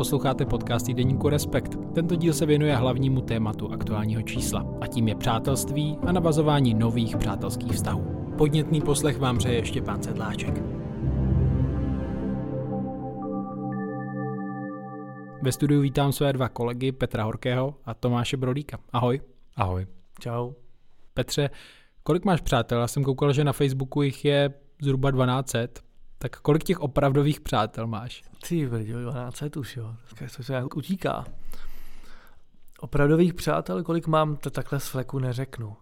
posloucháte podcasty Deníku Respekt. Tento díl se věnuje hlavnímu tématu aktuálního čísla, a tím je přátelství a navazování nových přátelských vztahů. Podnětný poslech vám přeje Štěpán Sedláček. Ve studiu vítám své dva kolegy Petra Horkého a Tomáše Prolíka. Ahoj. Ahoj. Čau. Petře, kolik máš přátel? Já jsem koukal, že na Facebooku jich je zhruba 1200. Tak kolik těch opravdových přátel máš? Ty brďo, 1200 už jo. To se nějak utíká. Opravdových přátel, kolik mám, to takhle z fleku neřeknu.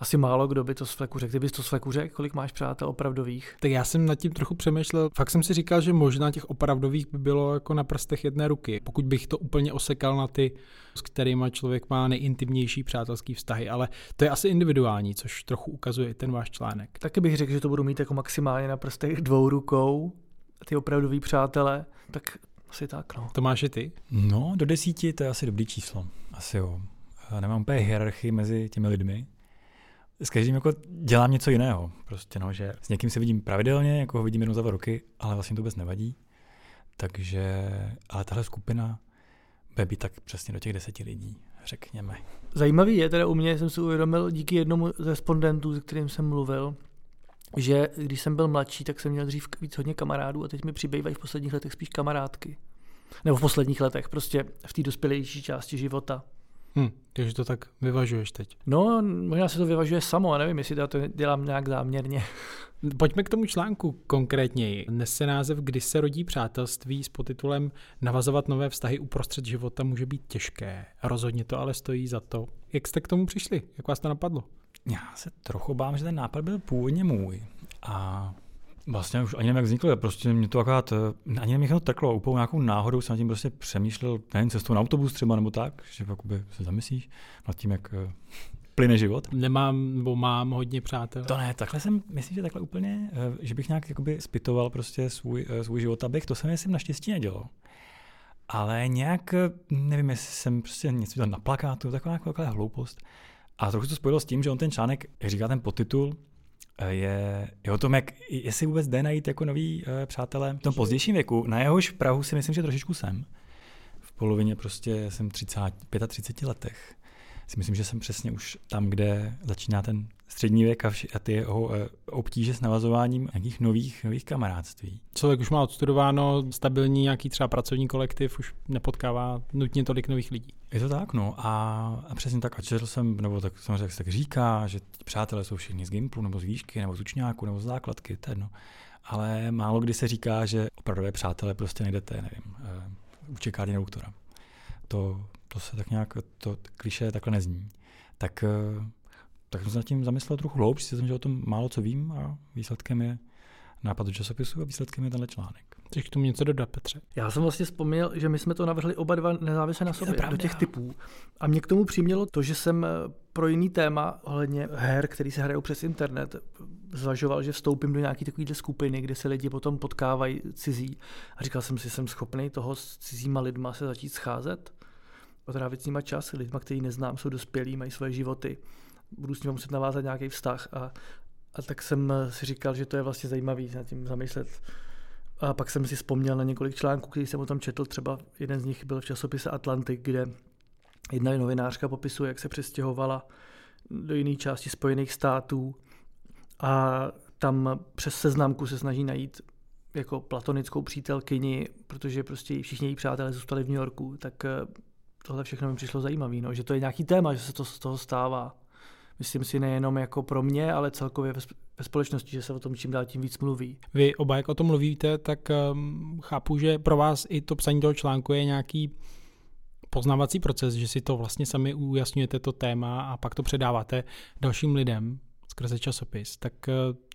Asi málo kdo by to z fleku řekl. Ty bys to z fleku řekl, kolik máš přátel opravdových? Tak já jsem nad tím trochu přemýšlel. Fakt jsem si říkal, že možná těch opravdových by bylo jako na prstech jedné ruky. Pokud bych to úplně osekal na ty, s kterýma člověk má nejintimnější přátelský vztahy, ale to je asi individuální, což trochu ukazuje i ten váš článek. Taky bych řekl, že to budu mít jako maximálně na prstech dvou rukou, ty opravdový přátelé, tak asi tak, no. Tomáš, i ty? No, do 10 to je asi dobrý číslo. Asi jo. Já nemám úplně hierarchii mezi těmi lidmi. S každým jako dělám něco jiného, prostě no, že s někým se vidím pravidelně, jako ho vidím jednou za 2 roky, ale vlastně to vůbec nevadí, takže, ale tahle skupina bude být tak přesně do těch 10 lidí, řekněme. Zajímavý je, teda u mě jsem si uvědomil díky jednomu z respondentů, se kterým jsem mluvil, že když jsem byl mladší, tak jsem měl dřív víc hodně kamarádů a teď mi přibývají v posledních letech spíš kamarádky, nebo v posledních letech, prostě v té dospělejší části života. Takže to tak vyvažuješ teď. No, možná se to vyvažuje samo, já nevím, jestli to dělám nějak záměrně. Pojďme k tomu článku konkrétněji. Nese název Kdy se rodí přátelství s podtitulem Navazovat nové vztahy uprostřed života může být těžké. Rozhodně to ale stojí za to. Jak jste k tomu přišli? Jak vás to napadlo? Já se trochu obávám, že ten nápad byl původně můj. A vlastně už ani nevím, jak vzniklo, prostě mě to akorát, ani nevím, jak to trklo, úplně nějakou náhodou jsem nad tím prostě přemýšlel, nevím, cestou na autobus třeba nebo tak, že jakoby se zamyslíš nad tím, jak plyne život. Mám hodně přátel. To ne, takhle jsem, myslím, že takhle úplně, že bych nějak jakoby zpytoval prostě svůj život, abych, to jsem myslím naštěstí nedělal. Ale nějak, nevím, jestli jsem prostě něco dělal na plakátu, taková hloupost. A trochu to spojilo s tím, že on ten článek, jak říká ten podtitul, je o tom, jestli vůbec jde najít jako nový přátelé v tom pozdějším věku. Na jehož prahu si myslím, že trošičku jsem. V polovině prostě jsem 35 letech. Si myslím, že jsem přesně už tam, kde začíná ten střední věk a ty jeho obtíže s navazováním nějakých nových kamarádství. Člověk už má odstudováno stabilní nějaký třeba pracovní kolektiv, už nepotkává nutně tolik nových lidí. Je to tak, no a přesně tak, a četl jsem, nebo tak samozřejmě jak se tak říká, že přátelé jsou všichni z Gimplu, nebo z výšky, nebo z učňáku, nebo z základky, to je jedno. Ale málo kdy se říká, že opravdové přátelé prostě najdete, nevím, u čekárny doktora. To se tak nějak, to klišé takhle nezní. Tak jsem se nad tím zamyslel trochu hloubš, si jsem, že o tom málo co vím a výsledkem je nápad do časopisu a výsledkem je tenhle článek. Chceš k tomu něco dodat, Petře? Já jsem vlastně vzpomněl, že my jsme to navrhli oba dva nezávisle na sobě, do těch typů. A mě k tomu přimělo to, že jsem pro jiný téma ohledně her, které se hrajou přes internet, zvažoval, že vstoupím do nějaké takovéhle skupiny, kde se lidi potom potkávají cizí. A říkal jsem si, jsem schopný toho s cizíma lidma se začít scházet, otrávit s nima čas, lidma, který neznám, jsou dospělí, mají svoje životy. Budu s nimi muset navázat nějaký vztah a tak jsem si říkal, že to je vlastně zajímavý nad tím zamyslet. A pak jsem si vzpomněl na několik článků, který jsem o tom četl, třeba jeden z nich byl v časopise Atlantik, kde jedna novinářka popisuje, jak se přestěhovala do jiné části Spojených států a tam přes seznamku se snaží najít jako platonickou přítelkyni, protože prostě všichni její přátelé zůstali v New Yorku, tak tohle všechno mi přišlo zajímavé, no, že to je nějaký téma, že se to z toho stává. Myslím si nejenom jako pro mě, ale celkově ve společnosti, že se o tom čím dál tím víc mluví. Vy oba, jak o tom mluvíte, tak chápu, že pro vás i to psaní toho článku je nějaký poznávací proces, že si to vlastně sami ujasňujete to téma a pak to předáváte dalším lidem skrze časopis. Tak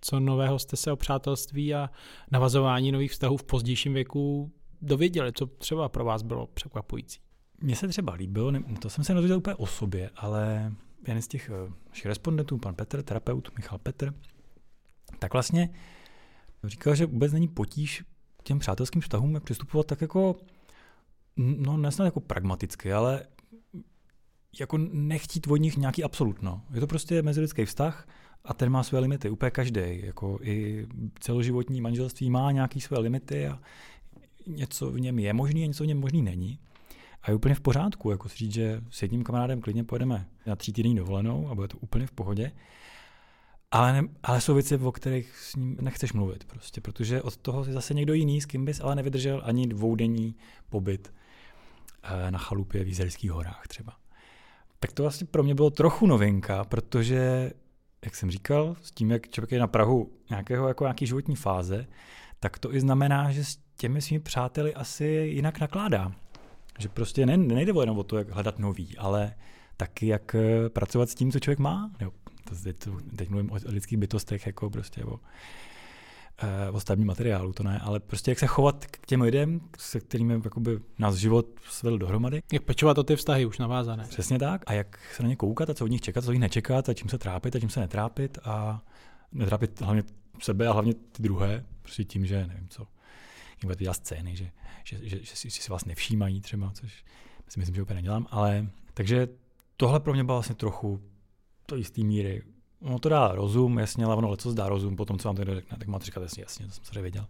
co nového jste se o přátelství a navazování nových vztahů v pozdějším věku dověděli? Co třeba pro vás bylo překvapující? Mně se třeba líbilo, to jsem se nedozvěděl úplně o sobě, ale jeden z těch všech respondentů, pan Petr, terapeut, Michal Petr, tak vlastně říkal, že vůbec není potíž těm přátelským vztahům přistupovat tak jako, no nesnad jako pragmaticky, ale jako nechtít od nich nějaký absolutno. Je to prostě mezilidský vztah a ten má své limity, úplně každý. Jako i celoživotní manželství má nějaké své limity a něco v něm je možný a něco v něm možný není. A je úplně v pořádku, jako si říct, že s jedním kamarádem klidně pojedeme na 3 týdny dovolenou a bude to úplně v pohodě. Ale jsou věci, o kterých s ním nechceš mluvit prostě, protože od toho je zase někdo jiný, s kým bys ale nevydržel ani 2denní pobyt na chalupě v Jizerských horách třeba. Tak to vlastně pro mě bylo trochu novinka, protože, jak jsem říkal, s tím, jak člověk je na prahu nějaké životní fáze, tak to i znamená, že s těmi svými přáteli asi jinak nakládá. Že prostě nejde jenom o to, jak hledat nový, ale taky, jak pracovat s tím, co člověk má. Jo, teď mluvím o lidských bytostech, jako prostě o stavebním materiálu, to ne, ale prostě jak se chovat k těm lidem, se kterými jakoby nás život svedl dohromady. Jak pečovat o ty vztahy už navázané. Přesně tak. A jak se na ně koukat a co od nich čekat, co od nich nečekat a čím se trápit a čím se netrápit a netrápit hlavně sebe a hlavně ty druhé, prostě tím, že nevím co. Bude to dělat scény, že si vás nevšímají třeba, což si myslím, že úplně nedělám, ale takže tohle pro mě bylo vlastně trochu do jisté míry. Ono to dá rozum, jasně, ale ono leco zdá rozum, potom co vám to řekne, tak máte říkat jasně, to jsem se nevěděl.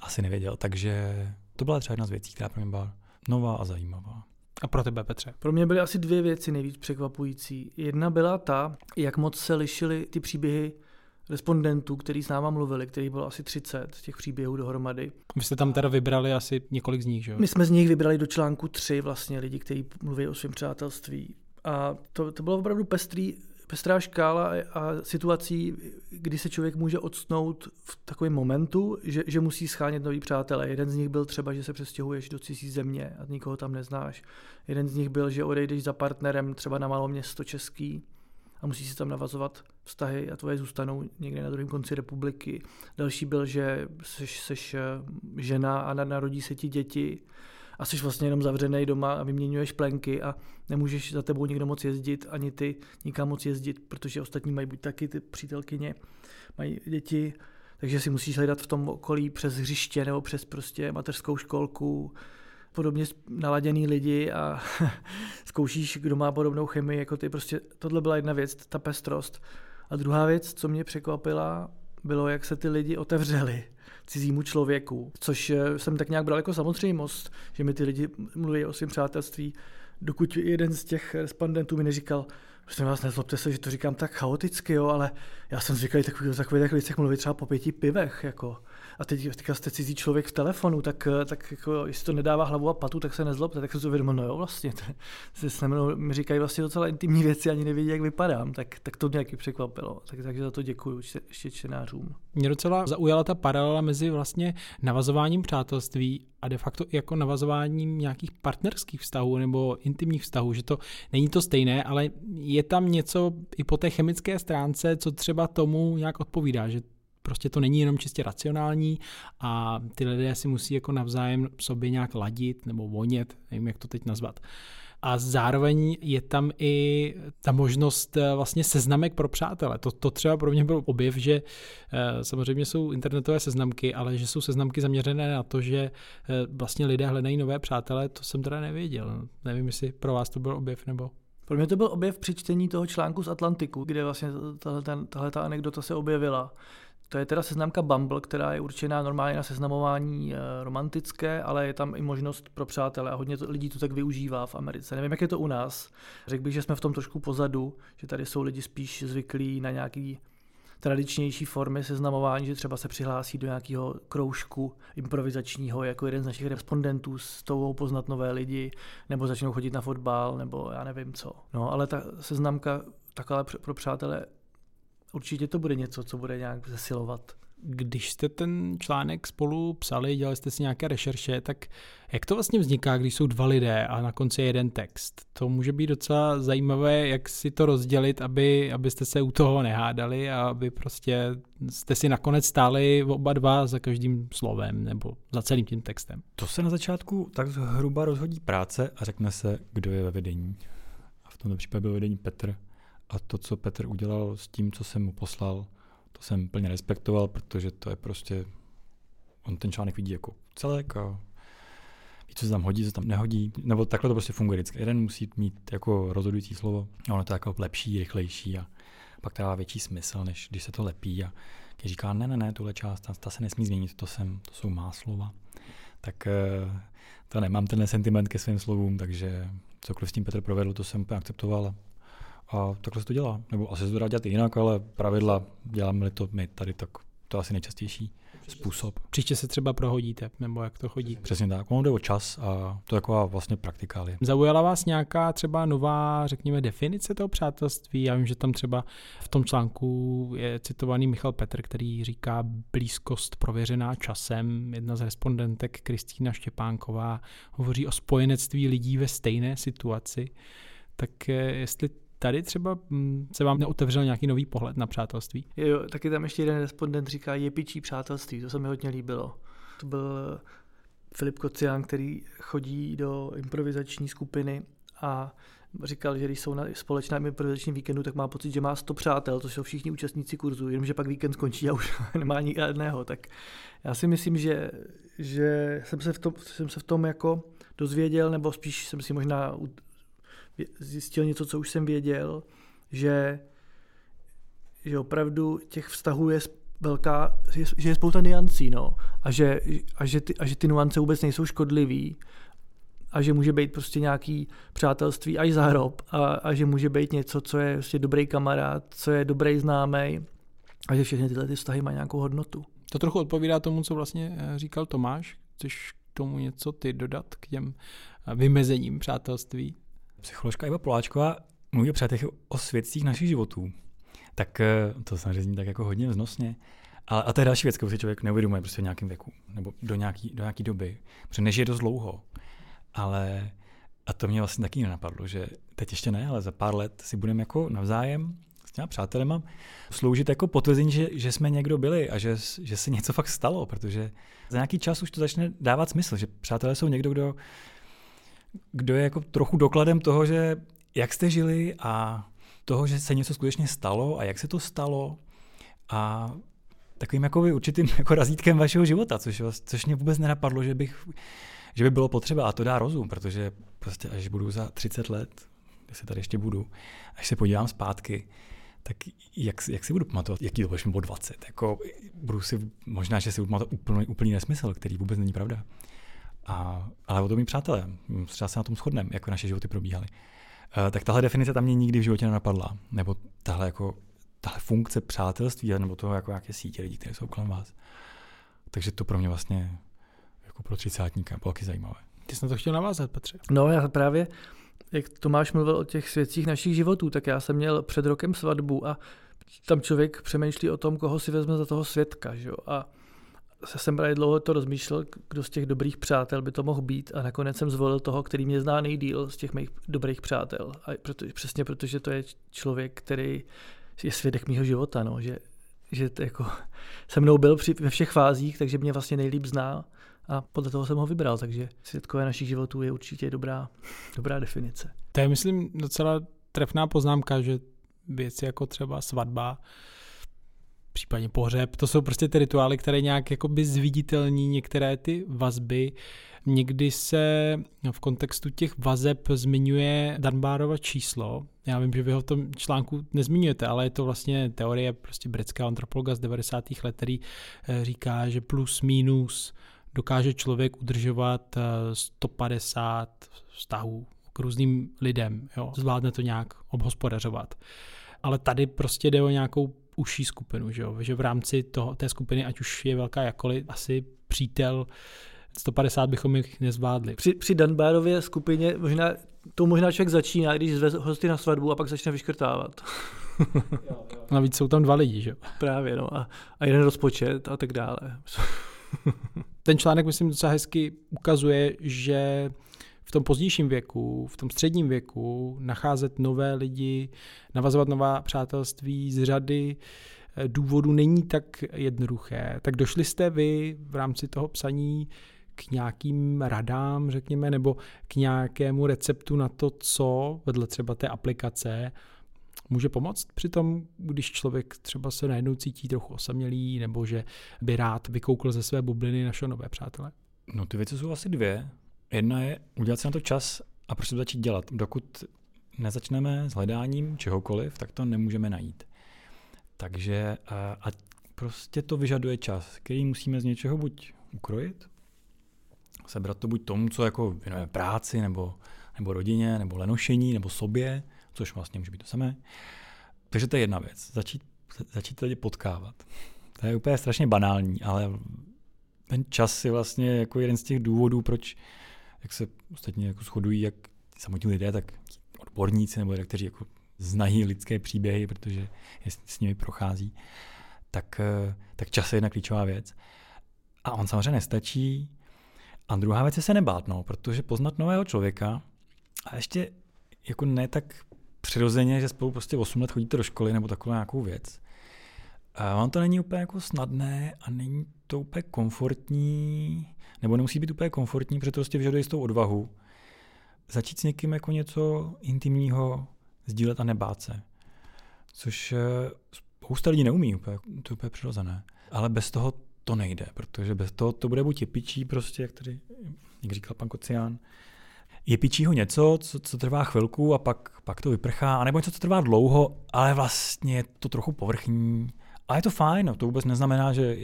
Asi nevěděl, takže to byla třeba jedna z věcí, která pro mě byla nová a zajímavá. A pro tebe, Petře? Pro mě byly asi 2 věci nejvíc překvapující. Jedna byla ta, jak moc se lišily ty příběhy respondentů, který s náma mluvili, kterých bylo asi 30 těch příběhů dohromady. Vy jste tam teda vybrali asi několik z nich, že jo? My jsme z nich vybrali do článku 3 vlastně lidi, kteří mluví o svém přátelství. A to bylo opravdu pestrá škála a situací, kdy se člověk může odstnout v takovém momentu, že musí schánět nový přátele. Jeden z nich byl třeba, že se přestěhuješ do cizí země a nikoho tam neznáš. Jeden z nich byl, že odejdeš za partnerem třeba na malé město český a musí si tam navazovat vztahy a tvoje zůstanou někde na druhém konci republiky. Další byl, že seš žena a narodí se ti děti a jsi vlastně jenom zavřenej doma a vyměňuješ plenky a nemůžeš za tebou nikdo moc jezdit, ani ty nikam moc jezdit, protože ostatní mají buď taky, ty přítelkyně mají děti, takže si musíš hledat v tom okolí přes hřiště nebo přes prostě mateřskou školku, podobně naladěný lidi a zkoušíš, kdo má podobnou chemii jako ty. Prostě tohle byla jedna věc, ta pestrost. A druhá věc, co mě překvapila, bylo, jak se ty lidi otevřeli cizímu člověku, což jsem tak nějak bral jako samozřejmost, že mi ty lidi mluví o svém přátelství, dokud jeden z těch respondentů mi neříkal, prostě vás nezlobte se, že to říkám tak chaoticky, jo, ale já jsem zvyklý o takových lidech mluvit třeba po 5 pivech, jako. A teďka jste cizí člověk v telefonu, tak jako, jestli to nedává hlavu a patu, tak se nezlobte, tak jsem to uvědomil, no jo, vlastně, se mnou mi říkají vlastně docela intimní věci, ani nevědí, jak vypadám, tak to mě taky překvapilo, takže za to děkuju ještě čtenářům. Mě docela zaujala ta paralela mezi vlastně navazováním přátelství a de facto jako navazováním nějakých partnerských vztahů nebo intimních vztahů, že to není to stejné, ale je tam něco i po té chemické stránce, co třeba tomu nějak odpovídá, že prostě to není jenom čistě racionální a ty lidé si musí jako navzájem sobě nějak ladit nebo vonět, nevím, jak to teď nazvat. A zároveň je tam i ta možnost vlastně seznamek pro přátele. To třeba pro mě byl objev, že samozřejmě jsou internetové seznamky, ale že jsou seznamky zaměřené na to, že vlastně lidé hledají nové přátele, to jsem teda nevěděl. Nevím, jestli pro vás to byl objev nebo... Pro mě to byl objev při čtení toho článku z Atlantiku, kde vlastně tahle ta anekdota se objevila. To je teda seznamka Bumble, která je určená normálně na seznamování romantické, ale je tam i možnost pro přátele a hodně lidí to tak využívá v Americe. Nevím, jak je to u nás. Řekl bych, že jsme v tom trošku pozadu, že tady jsou lidi spíš zvyklí na nějaký tradičnější formy seznamování, že třeba se přihlásí do nějakého kroužku improvizačního, jako jeden z našich respondentů s touhou poznat nové lidi, nebo začnou chodit na fotbal, nebo já nevím co. No, ale ta seznamka takhle pro přátele určitě to bude něco, co bude nějak zesilovat. Když jste ten článek spolu psali, dělali jste si nějaké rešerše, tak jak to vlastně vzniká, když jsou 2 lidé a na konci je jeden text? To může být docela zajímavé, jak si to rozdělit, abyste se u toho nehádali a aby prostě jste si nakonec stáli oba 2 za každým slovem nebo za celým tím textem. To se na začátku tak zhruba rozhodí práce a řekne se, kdo je ve vedení. A v tomto případě byl vedení Petr. A to, co Petr udělal s tím, co jsem mu poslal, to jsem plně respektoval, protože to je prostě, on ten článek vidí jako celek a ví, co se tam hodí, co se tam nehodí, nebo takhle to prostě funguje vždycky. Jeden musí mít jako rozhodující slovo, a ono je to jako lepší, rychlejší a pak to dává větší smysl, než když se to lepí a když říká, ne, tuhle část, ta se nesmí změnit, to jsou má slova. tak to nemám tenhle sentiment ke svým slovům, takže cokoliv s tím Petr provedl, to jsem akceptoval a takhle se to dělá. Nebo asi se to dá dělat jinak, ale pravidla děláme to my tady, tak to je asi nejčastější způsob. Příště se třeba prohodíte, nebo jak to chodí? Přesně tak, ono jde o čas a to je taková vlastně praktikálie. Zaujala vás nějaká třeba nová, řekněme, definice toho přátelství? Já vím, že tam třeba v tom článku je citovaný Michal Petr, který říká blízkost prověřená časem. Jedna z respondentek, Kristýna Štěpánková, hovoří o spojenectví lidí ve stejné situaci. Tak jestli tady třeba se vám neotevřel nějaký nový pohled na přátelství? Jo, taky tam ještě jeden respondent říká jepičí přátelství, to se mi hodně líbilo. To byl Filip Kocian, který chodí do improvizační skupiny a říkal, že když jsou na společném improvizačním víkendu, tak má pocit, že má 100 přátel, to jsou všichni účastníci kurzu, jenomže pak víkend skončí a už nemá ani jedného. Tak já si myslím, že jsem se v tom jako dozvěděl, nebo spíš jsem si možná zjistil něco, co už jsem věděl, že opravdu těch vztahů je velká, že je spousta nuancí, no, a že ty nuance vůbec nejsou škodlivý a že může být prostě nějaký přátelství až zárob a že může být něco, co je prostě dobrý kamarád, co je dobrý známý a že všechny tyhle ty vztahy mají nějakou hodnotu. To trochu odpovídá tomu, co vlastně říkal Tomáš, chceš k tomu něco ty dodat k těm vymezením přátelství? Psycholožka Iba Poláčková mluví o přátelích o svědcích našich životů. Tak to samozřejmě zní tak jako hodně vznosně. A to je další věc, kterou si člověk neuvědomuje prostě v nějakém věku nebo do nějaké doby, protože nežije dost dlouho. Ale a to mě vlastně taky nenapadlo, že teď ještě ne, ale za pár let si budeme jako navzájem s těma přátelema sloužit jako potvrzení, že jsme někdo byli a že se něco fakt stalo, protože za nějaký čas už to začne dávat smysl, že přátelé jsou někdo, kdo je jako trochu dokladem toho, že jak jste žili a toho, že se něco skutečně stalo a jak se to stalo a takovým jako určitým jako razítkem vašeho života, což mě vůbec nenapadlo, že by bylo potřeba a to dá rozum, protože prostě až budu za 30 let, když se tady ještě budu, až se podívám zpátky, tak jak si budu pamatovat, jaký to bylo 20, jako budu si, možná, že si budu pamatovat úplný nesmysl, který vůbec není pravda. Ale o tom mý přátelé, třeba se na tom shodneme, jako naše životy probíhaly. Tak tahle definice tam mě nikdy v životě nenapadla. Nebo tahle funkce přátelství, nebo toho, jako jaké sítě lidí, které jsou kolem vás. Takže to pro mě vlastně jako pro třicátníka bylo taky zajímavé. Ty jsi na to chtěl navázat, Petře? No já právě, jak Tomáš mluvil o těch svědcích našich životů, tak já jsem měl před rokem svatbu a tam člověk přemýšlí o tom, koho si vezme za toho svědka, že jo? A jsem právě dlouho to rozmýšlel, kdo z těch dobrých přátel by to mohl být a nakonec jsem zvolil toho, který mě zná nejdýl z těch mých dobrých přátel. A přesně protože to je člověk, který je svědek mýho života, no. Že jako se mnou byl ve všech fázích, takže mě vlastně nejlíp zná a podle toho jsem ho vybral, takže svědkové našich životů je určitě dobrá definice. To je, myslím, docela trefná poznámka, že věci jako třeba svatba, případně pohřeb, to jsou prostě ty rituály, které nějak jakoby zviditelní některé ty vazby. Někdy se v kontextu těch vazeb zmiňuje Dunbarovo číslo. Já vím, že vy ho v tom článku nezmiňujete, ale je to vlastně teorie prostě britského antropologa z 90. let, který říká, že plus minus dokáže člověk udržovat 150 vztahů k různým lidem. Jo? Zvládne to nějak obhospodařovat. Ale tady prostě jde o nějakou užší skupinu, že v rámci té skupiny, ať už je velká jakkoliv, asi přítel 150 bychom jich nezvládli. Při Dunbarově skupině možná člověk začíná, když zvez hosty na svatbu a pak začne vyškrtávat. Jo. Navíc jsou tam 2 lidi, že? Právě, no a jeden rozpočet a tak dále. Ten článek, myslím, docela hezky ukazuje, že v tom pozdějším věku, v tom středním věku, nacházet nové lidi, navazovat nová přátelství z řady důvodů není tak jednoduché. Tak došli jste vy v rámci toho psaní k nějakým radám, řekněme, nebo k nějakému receptu na to, co vedle třeba té aplikace může pomoct při tom, když člověk třeba se najednou cítí trochu osamělý, nebo že by rád vykoukl ze své bubliny našeho nové přátele? No ty věci jsou asi 2. Jedna je udělat si na to čas a prostě začít dělat. Dokud nezačneme s hledáním čehokoliv, tak to nemůžeme najít. Takže a prostě to vyžaduje čas, který musíme z něčeho buď ukrojit, sebrat to buď tomu, co jako věnujeme práci, nebo rodině, nebo lenošení, nebo sobě, což vlastně může být to samé. Takže to je jedna věc. Začít lidi potkávat. To je úplně strašně banální, ale ten čas je vlastně jako jeden z těch důvodů, proč, jak se ostatně jako shodují, jak samotní lidé, tak odborníci nebo lidé, kteří jako znají lidské příběhy, protože s nimi prochází, tak čas je jedna klíčová věc. A on samozřejmě nestačí. A druhá věc je se nebát, protože poznat nového člověka a ještě jako ne tak přirozeně, že spolu prostě 8 let chodíte do školy nebo takovou nějakou věc. A vám to není úplně jako snadné a není to úplně komfortní, nebo nemusí být úplně komfortní, protože to prostě vyžaduje jistou odvahu. Začít s někým jako něco intimního sdílet a nebát se. Což spousta lidí neumí, to je úplně přirozené. Ale bez toho to nejde, protože bez toho to bude buď jepičí prostě, jak říkal pan Kocian, jepičího něco, co trvá chvilku a pak to vyprchá, anebo něco, co trvá dlouho, ale vlastně je to trochu povrchní. A je to fajn, to vůbec neznamená, že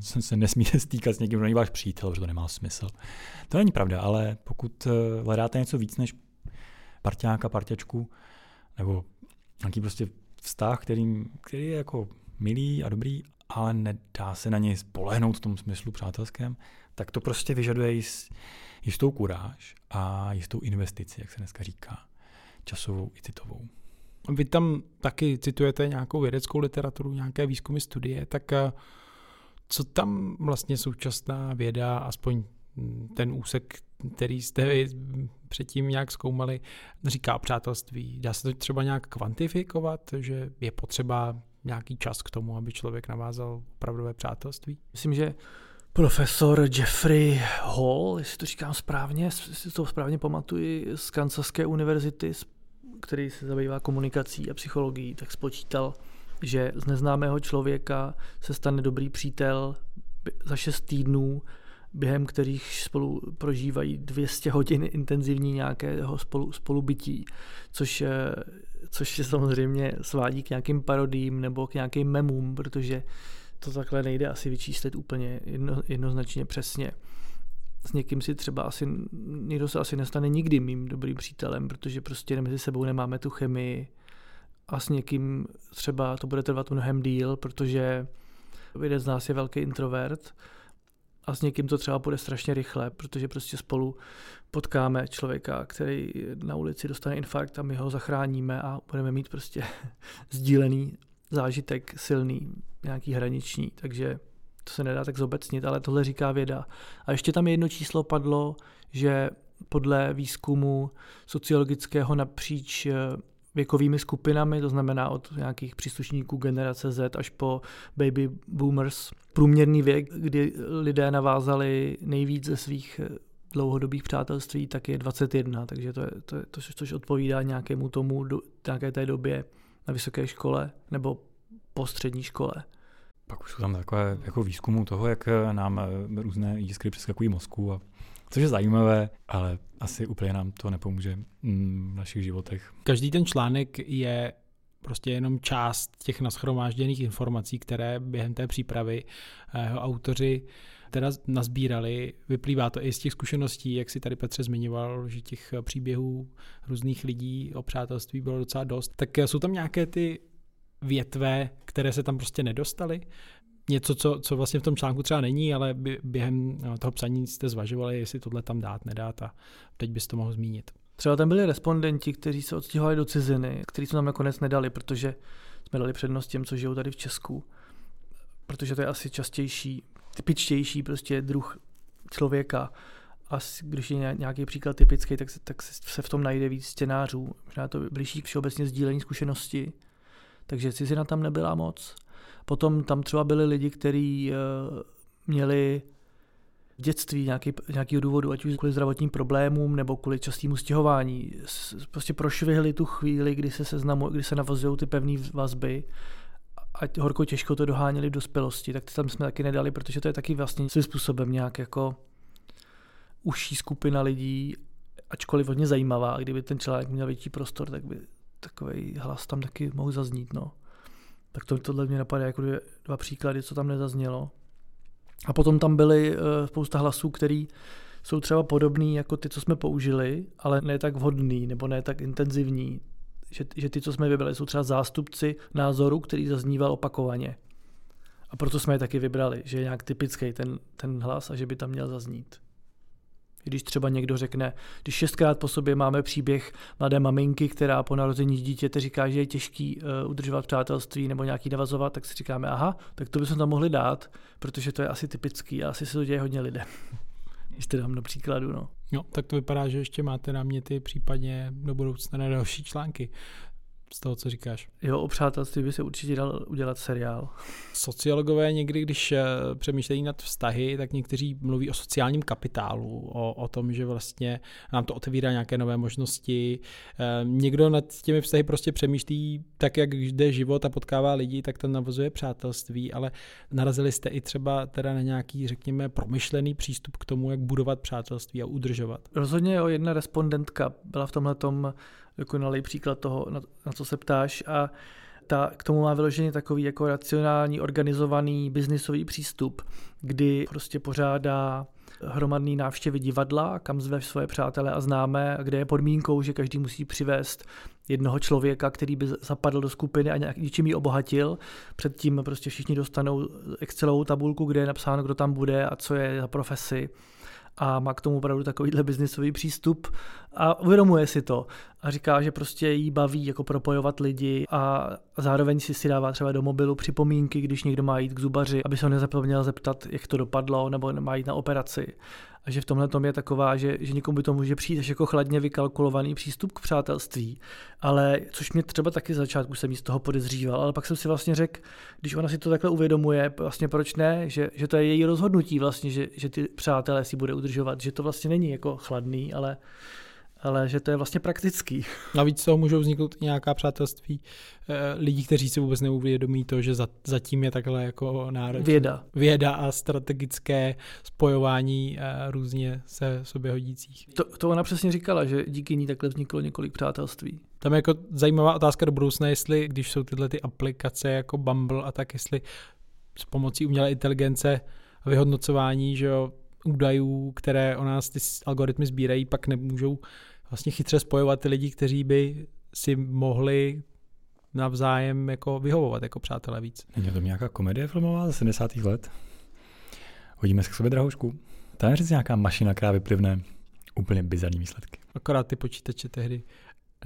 se nesmíte stýkat s někým, kdo není váš přítel, protože to nemá smysl. To není pravda, ale pokud hledáte něco víc než parťáka, parťačku, nebo nějaký prostě vztah, který je jako milý a dobrý, ale nedá se na něj spolehnout v tom smyslu přátelském, tak to prostě vyžaduje jistou kuráž a jistou investici, jak se dneska říká, časovou i citovou. Vy tam taky citujete nějakou vědeckou literaturu, nějaké výzkumy, studie, tak co tam vlastně současná věda, aspoň ten úsek, který jste vy předtím nějak zkoumali, říká přátelství? Dá se to třeba nějak kvantifikovat, že je potřeba nějaký čas k tomu, aby člověk navázal opravdové přátelství? Myslím, že profesor Jeffrey Hall, jestli to říkám správně, jestli to správně pamatuji, z Kansaské univerzity, který se zabývá komunikací a psychologií, tak spočítal, že z neznámého člověka se stane dobrý přítel za 6 týdnů, během kterých spolu prožívají 200 hodin intenzivní nějakého spolubytí, což se samozřejmě svádí k nějakým parodím nebo k nějakým memům, protože to takhle nejde asi vyčíslit úplně jednoznačně přesně. S někým někdo se asi nestane nikdy mým dobrým přítelem, protože prostě mezi sebou nemáme tu chemii, a s někým třeba to bude trvat mnohem díl, protože jeden z nás je velký introvert, a s někým to třeba bude strašně rychle, protože prostě spolu potkáme člověka, který na ulici dostane infarkt a my ho zachráníme a budeme mít prostě sdílený zážitek silný, nějaký hraniční, takže to se nedá tak zobecnit, ale tohle říká věda. A ještě tam jedno číslo padlo, že podle výzkumu sociologického napříč věkovými skupinami, to znamená od nějakých příslušníků generace Z až po baby boomers, průměrný věk, kdy lidé navázali nejvíc ze svých dlouhodobých přátelství, tak je 21, takže to je což odpovídá nějakému tomu, nějaké té době na vysoké škole nebo po střední škole. Pak už jsou tam takové jako výzkumy toho, jak nám různé jiskry přeskakují mozku, což je zajímavé, ale asi úplně nám to nepomůže v našich životech. Každý ten článek je prostě jenom část těch nashromážděných informací, které během té přípravy jeho autoři teda nazbírali. Vyplývá to i z těch zkušeností, jak si tady Petře zmiňoval, že těch příběhů různých lidí o přátelství bylo docela dost. Tak jsou tam nějaké ty větve, které se tam prostě nedostaly? Něco, co vlastně v tom článku třeba není, ale během toho psaní jste zvažovali, jestli tohle tam dát, nedát, a teď bys to mohl zmínit. Třeba tam byli respondenti, kteří se odstěhovali do ciziny, kteří to nám nakonec nedali, protože jsme dali přednost těm, co žijou tady v Česku. Protože to je asi častější, typičtější prostě druh člověka. A když je nějaký příklad typický, tak se v tom najde víc scénářů. Možná to blíží všeobecně sdílení zkušenosti. Takže cizina tam nebyla moc. Potom tam třeba byli lidi, kteří měli v dětství nějakého důvodu, ať už kvůli zdravotním problémům nebo kvůli častému stěhování, prostě prošvihli tu chvíli, kdy se seznamují, kdy se navazují ty pevné vazby, a horko těžko to doháněli v dospělosti, tak tam jsme taky nedali, protože to je taky vlastně svým způsobem nějak jako užší skupina lidí, ačkoliv hodně zajímavá. Kdyby ten člověk měl větší prostor, tak by takový hlas tam taky mohl zaznít, Tak tohle mě napadá jako dva příklady, co tam nezaznělo. A potom tam byly spousta hlasů, který jsou třeba podobný jako ty, co jsme použili, ale ne tak vhodný nebo ne tak intenzivní, že ty, co jsme vybrali, jsou třeba zástupci názoru, který zazníval opakovaně. A proto jsme je taky vybrali, že je nějak typický ten hlas a že by tam měl zaznít. Když třeba někdo řekne, když 6krát po sobě máme příběh mladé maminky, která po narození dítěte říká, že je těžký udržovat přátelství nebo nějaký navazovat, tak si říkáme, aha, tak to bychom tam mohli dát, protože to je asi typický a asi se to děje hodně lidem. Ještě dám do příkladu. No, tak to vypadá, že ještě máte náměty případně do budoucna na další články. Z toho, co říkáš. Jo, o přátelství by se určitě dal udělat seriál. Sociologové někdy, když přemýšlejí nad vztahy, tak někteří mluví o sociálním kapitálu, o tom, že vlastně nám to otevírá nějaké nové možnosti. Někdo nad těmi vztahy prostě přemýšlí tak, jak jde život a potkává lidi, tak tam navazuje přátelství, ale narazili jste i třeba teda na nějaký, řekněme, promyšlený přístup k tomu, jak budovat přátelství a udržovat. Rozhodně jo, jedna respondentka byla v tomhletom dokonalý příklad toho, na co se ptáš, a ta k tomu má vyloženě takový jako racionální, organizovaný biznisový přístup, kdy prostě pořádá hromadný návštěvy divadla, kam zve svoje přátelé a známé, kde je podmínkou, že každý musí přivést jednoho člověka, který by zapadl do skupiny a něčím ji obohatil. Předtím prostě všichni dostanou Excelovou tabulku, kde je napsáno, kdo tam bude a co je za profesi. A má k tomu opravdu takovýhle biznisový přístup a uvědomuje si to a říká, že prostě jí baví jako propojovat lidi a zároveň si dává třeba do mobilu připomínky, když někdo má jít k zubaři, aby se ho nezapomněl zeptat, jak to dopadlo, nebo má jít na operaci. A že v tomhle tom je taková, že někomu by to může přijít až jako chladně vykalkulovaný přístup k přátelství, ale což mě třeba taky z začátku jsem jí z toho podezříval, ale pak jsem si vlastně řekl, když ona si to takhle uvědomuje, vlastně proč ne, že to je její rozhodnutí vlastně, že ty přátelé si bude udržovat, že to vlastně není jako chladný, ale že to je vlastně praktický. Navíc z toho můžou vzniknout nějaká přátelství lidí, kteří si vůbec neuvědomí to, že zatím je takhle jako náročná věda a strategické spojování různě se sobě hodících. To ona přesně říkala, že díky ní takhle vzniklo několik přátelství. Tam je jako zajímavá otázka do budoucna, jestli když jsou tyhle ty aplikace jako Bumble a tak, jestli s pomocí umělé inteligence a vyhodnocování, že jo, údajů, které o nás ty algoritmy sbírají, pak nemůžou vlastně chytře spojovat ty lidi, kteří by si mohli navzájem jako vyhovovat jako přátelé víc. Není to nějaká komedie filmová ze 70. let? Hodíme se k sobě drahoušku. Tam je nějaká mašina, která vyplivne úplně bizarní výsledky. Akorát ty počítače tehdy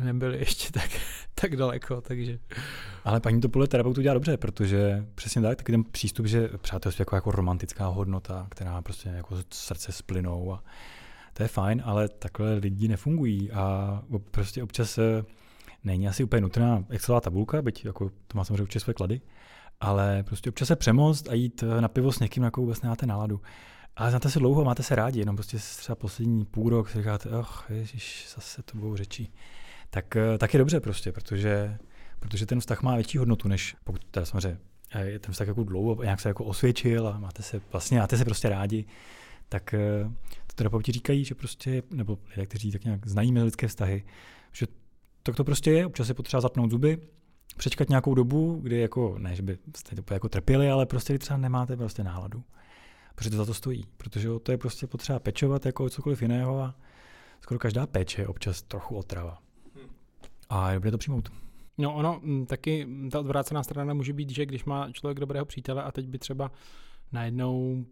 nebyly ještě tak daleko, takže... Ale paní to podle terapeutů dělá dobře, protože přesně tak, taky ten přístup, že přátelství jako romantická hodnota, která prostě jako srdce splynou a to je fajn, ale takhle lidi nefungují a prostě občas není asi úplně nutná Excelová tabulka, byť jako to má samozřejmě určitě své klady, ale prostě občas se přemoct a jít na pivo s někým, na koho vůbec nemáte náladu. Ale znáte se dlouho, máte se rádi, jenom prostě třeba poslední půl rok si říkáte, ježiš, zase to budou řeči. Tak je dobře prostě, protože ten vztah má větší hodnotu, než pokud teda samozřejmě je ten vztah jako dlouho, nějak se jako osvědčil a máte se prostě rádi, tak to terapeuti říkají, že prostě, nebo lidé, kteří tak nějak znají lidské vztahy, že tak to prostě je, občas je potřeba zatnout zuby, přečkat nějakou dobu, kdy jako, ne, že by jste to jako trpěli, ale prostě třeba nemáte prostě náladu, protože to za to stojí, protože to je prostě potřeba pečovat jako cokoliv jiného a skoro každá péče je občas trochu otrava. A je dobré to přijmout. No ono, taky ta odvrácená strana může být, že když má člověk dobrého přítele a teď by třeba najednou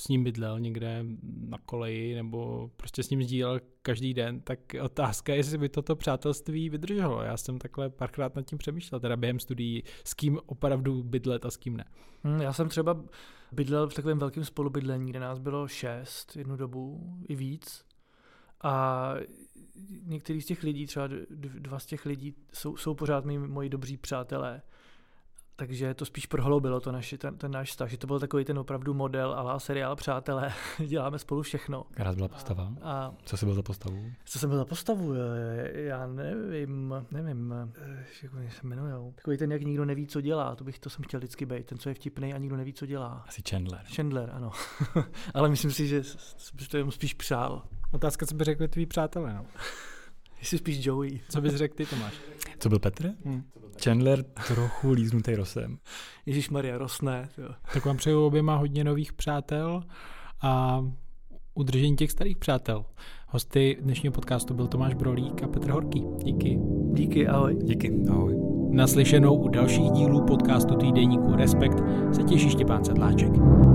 s ním bydlel někde na koleji nebo prostě s ním sdílel každý den, tak otázka je, jestli by toto přátelství vydrželo. Já jsem takhle párkrát nad tím přemýšlel, teda během studií, s kým opravdu bydlet a s kým ne. Já jsem třeba bydlel v takovém velkém spolubydlení, kde nás bylo 6 jednu dobu i víc. A některý z těch lidí, třeba 2 z těch lidí, jsou pořád moji dobří přátelé. Takže to spíš prohloubilo to ten náš vztah, že to byl takový ten opravdu model a seriál Přátelé, děláme spolu všechno. Krát byla postava? Co jsi byl za postavu? Co jsem byl za postavu? Já nevím, jak se jmenujou. Takový ten, jak nikdo neví, co dělá, to jsem chtěl vždycky být, ten, co je vtipnej a nikdo neví, co dělá. Asi Chandler. Chandler, ano. Ale myslím si, že to jim spíš přál. Otázka, co by řekli tví přátelé, no. Jsi spíš Joey. Co bys řekl ty, Tomáš? Co byl Petr? Chandler trochu líznutý rosem. Ježišmarja, rosné. Tak vám přeju oběma hodně nových přátel a udržení těch starých přátel. Hosty dnešního podcastu byl Tomáš Prolík a Petr Horký. Díky. Díky, ahoj. Díky, ahoj. Naslyšenou u dalších dílů podcastu Týdeníku Respekt se těší Štěpán Sedláček.